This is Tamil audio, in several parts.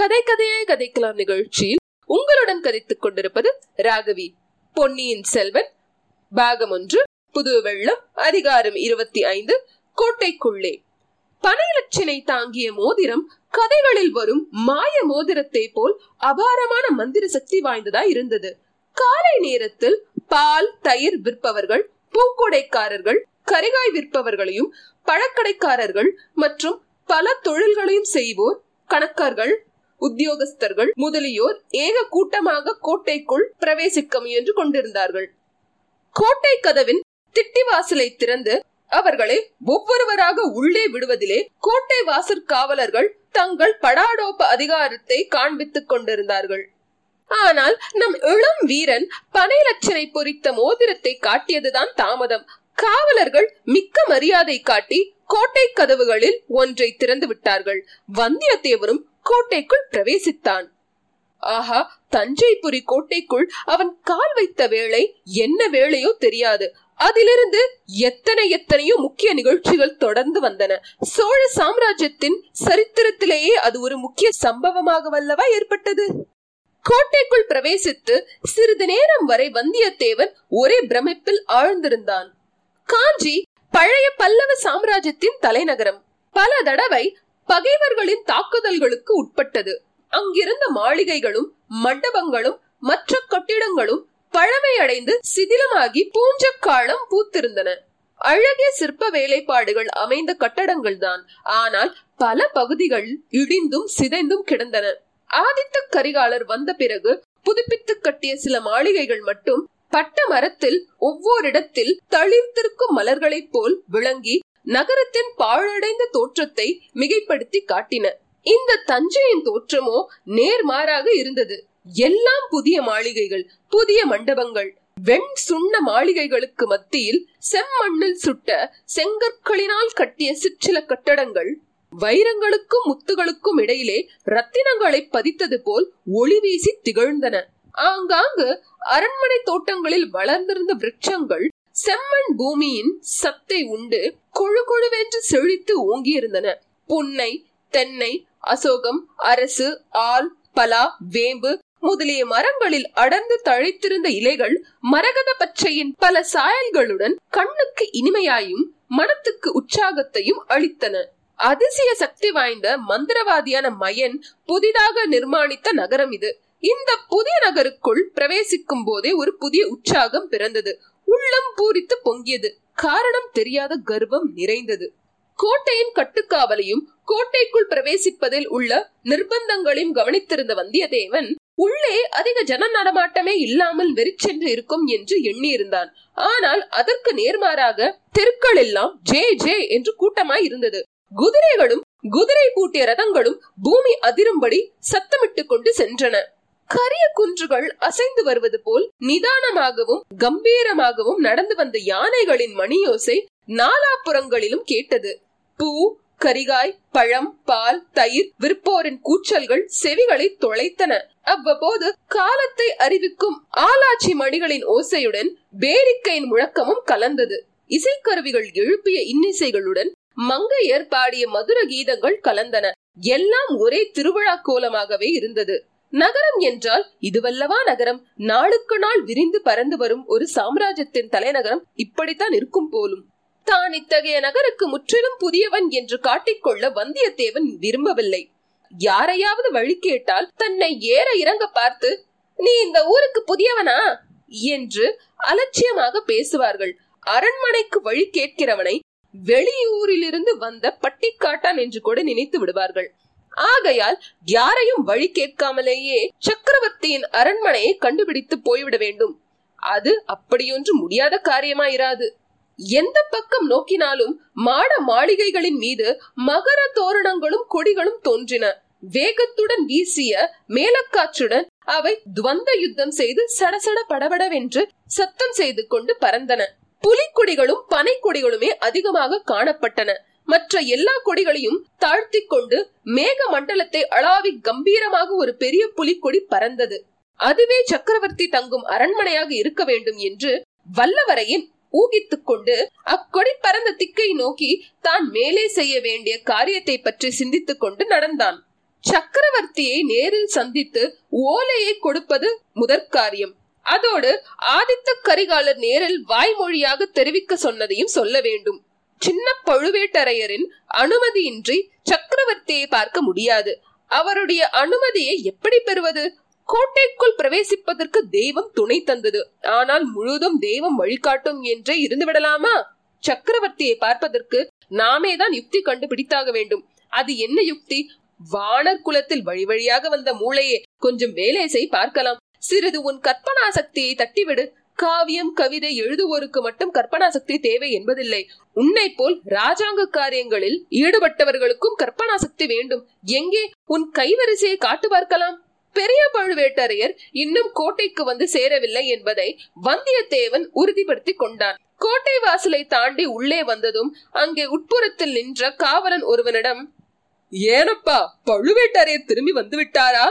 கதையை கதைக்கலாம் நிகழ்ச்சியில் உங்களுடன் கதைத்துக் கொண்டிருப்பது ராகவி. பொன்னியின் செல்வன் பாகம் 1, புது வெள்ளம், அதிகாரம் 25, கோட்டைக்குள்ளே. பனையிலச்சினை தாங்கிய மோதிரம் கதைகளில் வரும் மாய மோதிரத்தை போல் அபாரமான மந்திர சக்தி வாய்ந்ததா இருந்தது. காலை நேரத்தில் பால் தயிர் விற்பவர்கள், பூக்கொடைக்காரர்கள், கரிகாய் விற்பவர்களையும், பழக்கடைக்காரர்கள் மற்றும் பல தொழில்களையும் செய்வோர், கணக்கார்கள், உத்தியோகஸ்தர்கள் முதலியோர் ஏக கூட்டமாக கோட்டைக்குள் பிரவேசிக்க முயன்று கொண்டிருந்தார்கள். கோட்டை கதவின் திட்டிவாசலை திறந்து அவர்களை ஒவ்வொருவராக உள்ளே விடுவதிலே கோட்டை வாசற் காவலர்கள் தங்கள் படாடோப்ப அதிகாரத்தை காண்பித்துக் கொண்டிருந்தார்கள். ஆனால் நம் இளம் வீரன் பனையிலச்சினை பொறித்த மோதிரத்தை காட்டியதுதான் தாமதம். காவலர்கள் மிக்க மரியாதை காட்டி கோட்டை கதவுகளில் ஒன்றை திறந்து விட்டார்கள். வந்தியத்தேவரும் கோட்டைக்குள் பிரவேசித்தான். ஆஹா, தஞ்சைபுரி கோட்டைக்குள் அவன் கால் வைத்த வேளை என்ன வேளையோ தெரியாது. அதிலிருந்து எத்தனையோ முக்கிய நிகழ்ச்சிகள் தொடர்ந்து வந்தன. சோழ சாம்ராஜ்யத்தின் சரித்திரத்திலேயே அது ஒரு முக்கிய சம்பவமாக வல்லவா ஏற்பட்டது. கோட்டைக்குள் பிரவேசித்து சிறிது நேரம் வரை வந்தியத்தேவன் ஒரே பிரமிப்பில் ஆழ்ந்திருந்தான். காஞ்சி பழைய பல்லவ சாம்ராஜ்யத்தின் தலைநகரம். பல தடவை பகைவர்களின் தாக்குதல்களுக்கு உட்பட்டது. அங்கிருந்த மாளிகைகளும் மண்டபங்களும் மற்ற கட்டிடங்களும் பழமையடைந்து சிதிலமாகி பூஞ்ச காலம் பூத்திருந்தன. அழகிய சிற்ப வேலைப்பாடுகள் அமைந்த கட்டடங்கள் தான், ஆனால் பல பகுதிகள் இடிந்தும் சிதைந்தும் கிடந்தன. ஆதித்த கரிகாலர் வந்த பிறகு புதுப்பித்து கட்டிய சில மாளிகைகள் மட்டும் பட்ட மரத்தில் ஒவ்வொரிடத்தில் தளிர்த்திருக்கும் மலர்களைப் போல் விளங்கி நகரத்தின் பாழடைந்த தோற்றத்தை மிகைப்படுத்தி காட்டின. இந்த தஞ்சையின் தோற்றமோ நேர்மாறாக இருந்தது. எல்லாம் புதிய மாளிகைகள், புதிய மண்டபங்கள். வெண் சுண்ண மாளிகைகளுக்கு மத்தியில் செம்மண்ணில் சுட்ட செங்கற்களினால் கட்டிய சிற்சில கட்டடங்கள் வைரங்களுக்கும் முத்துகளுக்கும் இடையிலே ரத்தினங்களை பதித்தது போல் ஒளி வீசி திகழ்ந்தன. ஆங்காங்கு அரண்மனை தோட்டங்களில் வளர்ந்திருந்த விருட்சங்கள் செம்மண் பூமியின் சத்தை உண்டு கொழு கொழுவென்று செழித்து ஓங்கியிருந்தன. புன்னை, தென்னை, அசோகம், அரசு, ஆல், பலா, வேம்பு முதலிய மரங்களில் அடர்ந்து தழைத்திருந்த இலைகள் மரகத பச்சையின் பல சாயல்களுடன் கண்ணுக்கு இனிமையாயும் மனத்துக்கு உற்சாகத்தையும் அளித்தன. அதிசய சக்தி வாய்ந்த மந்திரவாதியான மயன் புதிதாக நிர்மாணித்த நகரம் இது. இந்த புதிய நகருக்குள் பிரவேசிக்கும் போதே ஒரு புதிய உற்சாகம் பிறந்தது. உள்ளம் பூரித்து பொங்கியது. காரணம் தெரியாத கர்வம் நிறைந்தது. கோட்டையின் கட்டுக்காவலையும் கோட்டைக்குள் பிரவேசிப்பதில் உள்ள நிர்பந்தங்களையும் கவனித்திருந்த வந்தியத்தேவன் உள்ளே அதிக ஜன நடமாட்டமே இல்லாமல் வெறிச்சென்று இருக்கும் என்று எண்ணியிருந்தான். ஆனால் அதற்கு நேர்மாறாக தெருக்கள் எல்லாம் ஜே ஜே என்று கூட்டமாய் இருந்தது. குதிரைகளும் குதிரை பூட்டிய ரதங்களும் பூமி அதிரும்படி சத்தமிட்டு கொண்டு சென்றன. கரிய குன்றுகள் அசைந்து வருவது போல் நிதானமாகவும் கம்பீரமாகவும் நடந்து வந்த யானைகளின் மணியோசை நாலாபுறங்களிலும் கேட்டது. பூ, கரிகாய், பழம், பால், தயிர் விற்போரின் கூச்சல்கள் செவிகளை தொலைத்தன. அவ்வப்போது காலத்தை அறிவிக்கும் ஆலாச்சி மணிகளின் ஓசையுடன் பேரிக்கையின் முழக்கமும் கலந்தது. இசைக்கருவிகள் எழுப்பிய இன்னிசைகளுடன் மங்கையர் பாடிய மதுர கீதங்கள் கலந்தன. எல்லாம் ஒரே திருவிழா கோலமாகவே இருந்தது. நகரம் என்றால் இதுவல்லவா நகரம். நாளுக்கு நாள் விரிந்து பறந்து வரும் ஒரு சாம்ராஜ்யத்தின் தலைநகரம் இப்படித்தான் இருக்கும் போலும். தான் இத்தகைய நகருக்கு முற்றிலும் புதியவன் என்று காட்டிக்கொள்ள வந்தியத்தேவன் விரும்பவில்லை. யாரையாவது வழி கேட்டால் தன்னை ஏற இறங்க பார்த்து, நீ இந்த ஊருக்கு புதியவனா என்று அலட்சியமாக பேசுவார்கள். அரண்மனைக்கு வழி கேட்கிறவனை வெளியூரிலிருந்து வந்த பட்டிக்காட்டான் என்று கூட நினைத்து விடுவார்கள். ஆகையால் யாரையும் வழி கேட்காமலேயே சக்கரவர்த்தியின் அரண்மனையை கண்டுபிடித்து போய்விட வேண்டும். அது அப்படியொன்று முடியாத காரியமாயிராது. எந்த பக்கம் நோக்கினாலும் மாட மாளிகைகளின் மீது மகர தோரணங்களும் கொடிகளும் தோன்றின. வேகத்துடன் வீசிய மேலக்காற்றுடன் அவை துவந்த யுத்தம் செய்து சடசட படபடவென்று சத்தம் செய்து கொண்டு பறந்தன. புலிக்கொடிகளும் பனைக்கொடிகளுமே அதிகமாக காணப்பட்டன. மற்ற எல்லா கொடிகளையும் தாழ்த்தி கொண்டு மேக மண்டலத்தை அளாவி கம்பீரமாக ஒரு பெரிய புலிக்கொடி பறந்தது. அதுவே சக்கரவர்த்தி தங்கும் அரண்மனையாக இருக்க வேண்டும் என்று வல்லவரையின் ஊகித்துக் கொண்டு அக்கொடி பறந்த திக்கை நோக்கி தான் மேலே செய்ய வேண்டிய காரியத்தை பற்றி சிந்தித்துக் கொண்டு நடந்தான். சக்கரவர்த்தியை நேரில் சந்தித்து ஓலையை கொடுப்பது முதற் காரியம். அதோடு ஆதித்த கரிகாலர் நேரில் வாய்மொழியாக தெரிவிக்க சொன்னதையும் சொல்ல வேண்டும். சின்ன பழுவேட்டரையரின் அனுமதியின்றி சக்கரவர்த்தியை பார்க்க முடியாது. அவருடைய அனுமதியை எப்படி பெறுவது? கோட்டைக்குள் பிரவேசிப்பதற்கு தெய்வம் துணை தந்தது, ஆனால் முழுதும் தெய்வம் வழிகாட்டும் என்றே இருந்துவிடலாமா? சக்கரவர்த்தியை பார்ப்பதற்கு நாமே தான் யுக்தி கண்டுபிடித்தாக வேண்டும். அது என்ன யுக்தி? வானர் குலத்தில் வழி வழியாக வந்த மூளையே, கொஞ்சம் வேலை செய், பார்க்கலாம். சிறிது உன் கற்பனா சக்தியை தட்டிவிடு. காவியம் கவிதை எழுதுவோருக்கு மட்டும் கற்பனா சக்தி தேவை என்பதில்லை. உன்னை போல் ராஜாங்க காரியங்களில் ஈடுபட்டவர்களுக்கும் கற்பனா சக்தி வேண்டும். எங்கே உன் கைவரிசையை காட்டு பார்க்கலாம். பெரிய பழுவேட்டரையர் இன்னும் கோட்டைக்கு வந்து சேரவில்லை என்பதை வந்தியத்தேவன் உறுதிப்படுத்தி கொண்டான். கோட்டை வாசலை தாண்டி உள்ளே வந்ததும் அங்கே உட்புறத்தில் நின்ற காவலன் ஒருவனிடம், ஏனப்பா, பழுவேட்டரையர் திரும்பி வந்து விட்டாரா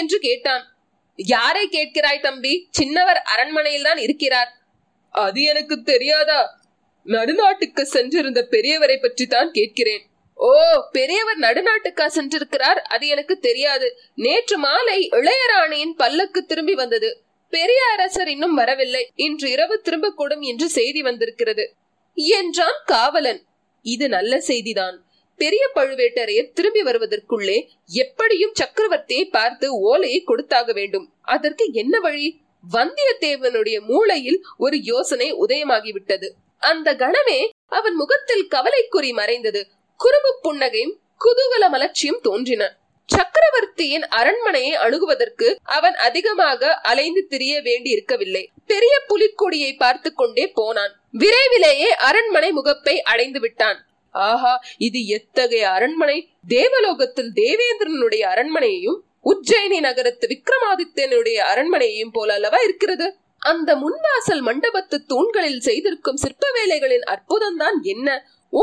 என்று கேட்டான். யாரை கேட்கிறாய் தம்பி? சின்னவர் அரண்மனையில் தான் இருக்கிறார். அது எனக்கு தெரியாதா? நடுநாட்டுக்கு சென்றிருந்த பெரியவரை பற்றி தான் கேட்கிறேன். ஓ, பெரியவர் நடுநாட்டுக்கா சென்றிருக்கிறார்? அது எனக்கு தெரியாது. நேற்று மாலை இளையராணியின் பல்லக்கு திரும்பி வந்தது. பெரிய அரசர் இன்னும் வரவில்லை, இன்று இரவு திரும்பக்கூடும் என்று செய்தி வந்திருக்கிறது என்றான் காவலன். இது நல்ல செய்திதான். பெரிய பழுவேட்டரையர் திரும்பி வருவதற்குள்ளே எப்படியும் சக்கரவர்த்தியை பார்த்து ஓலையை கொடுத்தாக வேண்டும். அதற்கு என்ன வழி? வந்தியத்தேவனுடைய மூளையில் ஒரு யோசனை உதயமாகிவிட்டது. அந்த கணமே அவன் முகத்தில் கவலைக்குறி மறைந்தது. குறும்பு புன்னகையும் குதூகல மலர்ச்சியும் தோன்றின. சக்கரவர்த்தியின் அரண்மனையை அணுகுவதற்கு அவன் அதிகமாக அலைந்து திரிய வேண்டி இருக்கவில்லை. பெரிய புலிக்கொடியை பார்த்து கொண்டே போனான். விரைவிலேயே அரண்மனை முகப்பை அடைந்து விட்டான். ஆஹா, இது எத்தகைய அரண்மனை! தேவலோகத்தில் தேவேந்திரனுடைய அரண்மனையையும் உஜ்ஜயினி நகரத்து விக்ரமாதித்யனுடைய அரண்மனையையும் போல அல்லவா இருக்கிறது. அந்த முன்வாசல் மண்டபத்து தூண்களில் செய்திருக்கும் சிற்ப வேலைகளின் அற்புதம்தான் என்ன!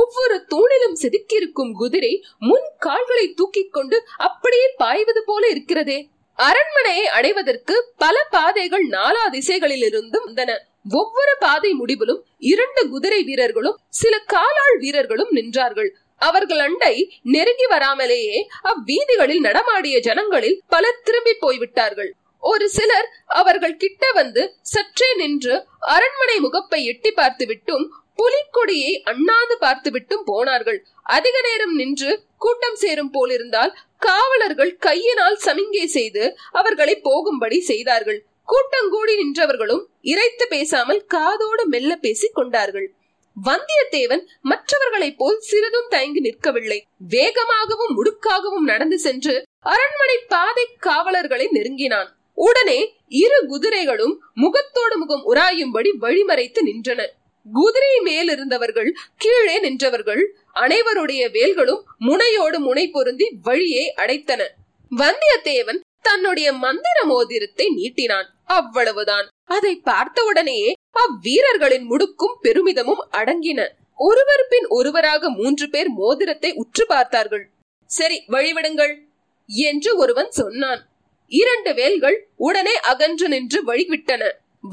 ஒவ்வொரு தூணிலும் செதுக்கியிருக்கும் குதிரை முன் கால்களை தூக்கி கொண்டு அப்படியே பாய்வது போல இருக்கிறதே. அரண்மனையை அடைவதற்கு பல பாதைகள் நாலா திசைகளில் இருந்தும் வந்தன. ஒவ்வொரு பாதை முடிவிலும் இரண்டு குதிரை வீரர்களும் சில காலாள் வீரர்களும் நின்றார்கள். அவர்கள் அண்டை நெருங்கி வராமலேயே அவ்வீதிகளில் நடமாடிய ஜனங்களில் பலர் திரும்பி போய்விட்டார்கள். ஒரு சிலர் அவர்கள் கிட்ட வந்து சற்றே நின்று அரண்மனை முகப்பை எட்டி பார்த்து விட்டும் புலிக்கொடியை அண்ணாந்து பார்த்து விட்டும் போனார்கள். அதிக நேரம் நின்று கூட்டம் சேரும் போலிருந்தால் காவலர்கள் கையினால் சமிங்கை செய்து அவர்களை போகும்படி செய்தார்கள். கூட்டங்கூடி நின்றவர்களும் இறைத்து பேசாமல் காதோடு மெல்ல பேசிக் கொண்டார்கள். வந்தியத்தேவன் மற்றவர்களை போல் சிறிதும் தயங்கி நிற்கவில்லை. வேகமாகவும் முடுக்காகவும் நடந்து சென்று அரண்மனை பாதை காவலர்களை நெருங்கினான். உடனே இரு குதிரைகளும் முகத்தோடு முகம் உராயும்படி வழிமறைத்து நின்றன. குதிரை மேல் இருந்தவர்கள், கீழே நின்றவர்கள் அனைவருடைய வேல்களும் முனையோடு முனை பொருந்தி வழியை அடைத்தன. வந்தியத்தேவன் தன்னுடைய மந்திர மோதிரத்தை நீட்டினான். அவ்வளவுதான். அதை பார்த்த உடனேயே அவ்வீரர்களின் முடுக்கும் பெருமிதமும் அடங்கின. ஒருவர் பின் ஒருவராக 3 பேர் மோதிரத்தை உற்று பார்த்தார்கள். சரி, வழிவிடுங்கள் என்று ஒருவன் சொன்னான். 2 வேல்கள் உடனே அகன்று நின்று வழிவிட்டன.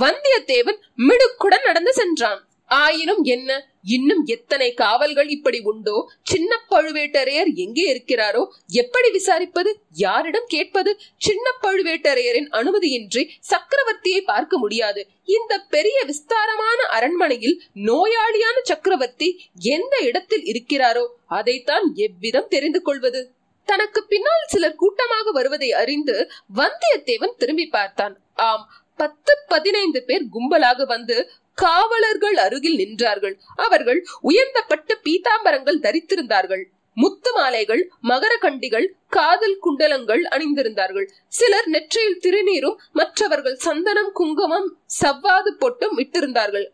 வந்தியத்தேவன் மிடுக்குடன் நடந்து சென்றான். ஆயினும் என்ன, இன்னும் எத்தனை காவல்கள் இப்படி உண்டோ? சின்ன பழுவேட்டரையர் எங்கே இருக்கிறாரோ? எப்படி விசாரிப்பது? யாரிடம் கேட்பது? சின்ன பழுவேட்டரையரின் அனுமதியின்றி சக்கரவர்த்தியை பார்க்க முடியாது. இந்த பெரிய விஸ்தாரமான அரண்மனையில் நோயாளியான சக்கரவர்த்தி எந்த இடத்தில் இருக்கிறாரோ அதைத்தான் எவ்விதம் தெரிந்து கொள்வது? தனக்கு பின்னால் சிலர் கூட்டமாக வருவதை அறிந்து வந்தியத்தேவன் திரும்பி பார்த்தான். ஆம், 10-15 பேர் கும்பலாக வந்து காவலர்கள் அருகில் நின்றார்கள். அவர்கள் உயர்ந்தப்பட்டு பீதாம்பரங்கள் தரித்திருந்தார்கள். முத்து மாலைகள், மகர கண்டிகள், காதல் குண்டலங்கள் அணிந்திருந்தார்கள். சிலர் நெற்றியில் திருநீரும் மற்றவர்கள் சந்தனம், குங்குமம், சவ்வாது பொட்டும் இட்டிருந்தார்கள்.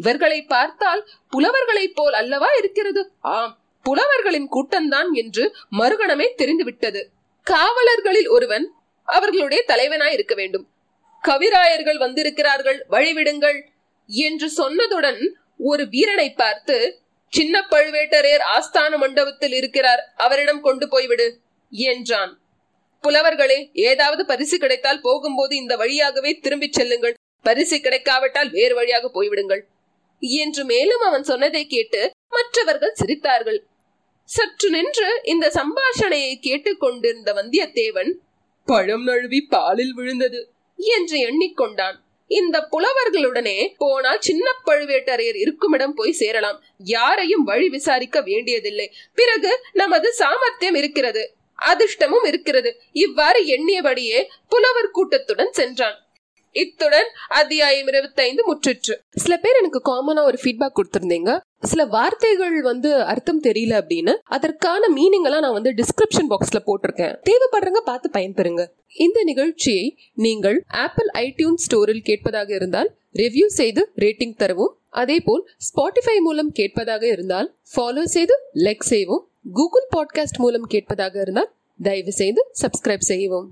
இவர்களை பார்த்தால் புலவர்களை போல் அல்லவா இருக்கிறது? ஆம், புலவர்களின் கூட்டம்தான் என்று மறுகணமே தெரிந்துவிட்டது. காவலர்களில் ஒருவன் அவர்களுடைய தலைவனாய் இருக்க வேண்டும். கவிராயர்கள் வந்திருக்கிறார்கள், வழிவிடுங்கள் என்று சொன்னதுடன் ஒரு வீரனை பார்த்து, சின்ன பழுவேட்டரையர் ஆஸ்தான மண்டபத்தில் இருக்கிறார், அவரிடம் கொண்டு போய்விடு என்றான். புலவர்களே, ஏதாவது பரிசு கிடைத்தால் போகும்போது இந்த வழியாகவே திரும்பி செல்லுங்கள். பரிசு கிடைக்காவிட்டால் வேறு வழியாக போய்விடுங்கள் என்று மேலும் அவன் சொன்னதை கேட்டு மற்றவர்கள் சிரித்தார்கள். சற்று நின்று இந்த சம்பாஷணையை கேட்டுக்கொண்டிருந்த வந்தியத்தேவன் பழம் நழுவி பாலில் விழுந்தது என்று எண்ணிக்கொண்டான். இந்த புலவர்களுடனே போனால் சின்ன பழுவேட்டரையர் இருக்குமிடம் போய் சேரலாம், யாரையும் வழி விசாரிக்க வேண்டியதில்லை. பிறகு நமது சாமர்த்தியம் இருக்கிறது, அதிர்ஷ்டமும் இருக்கிறது. இவ்வாறு எண்ணியபடியே புலவர் கூட்டத்துடன் சென்றான். இத்துடன் அத்தியாயம் 25 முற்றிற்று. சில பேர் எனக்கு காமனா ஒரு ஃபீட்பேக் கொடுத்திருந்தீங்க, சில வார்த்தைகள் அர்த்தம் தெரியல அப்படின்னு. அதற்கான மீனிங் எல்லாம் நான் டிஸ்கிரிப்ஷன் பாக்ஸ்ல போட்டிருக்கேன், தேவைப்படுறவங்க பார்த்து பயன்பெறுங்க. இந்த நிகழ்ச்சியை நீங்கள் ஆப்பிள் ஐடியூன் ஸ்டோரில் கேட்பதாக இருந்தால் ரிவ்யூ செய்து ரேட்டிங் தரவும், அதே போல் ஸ்பாட்டிஃபை மூலம் கேட்பதாக இருந்தால் ஃபாலோ செய்து லைக் செய்யவும், கூகுள் பாட்காஸ்ட் மூலம் கேட்பதாக இருந்தால் தயவு செய்து சப்ஸ்கிரைப் செய்யவும்.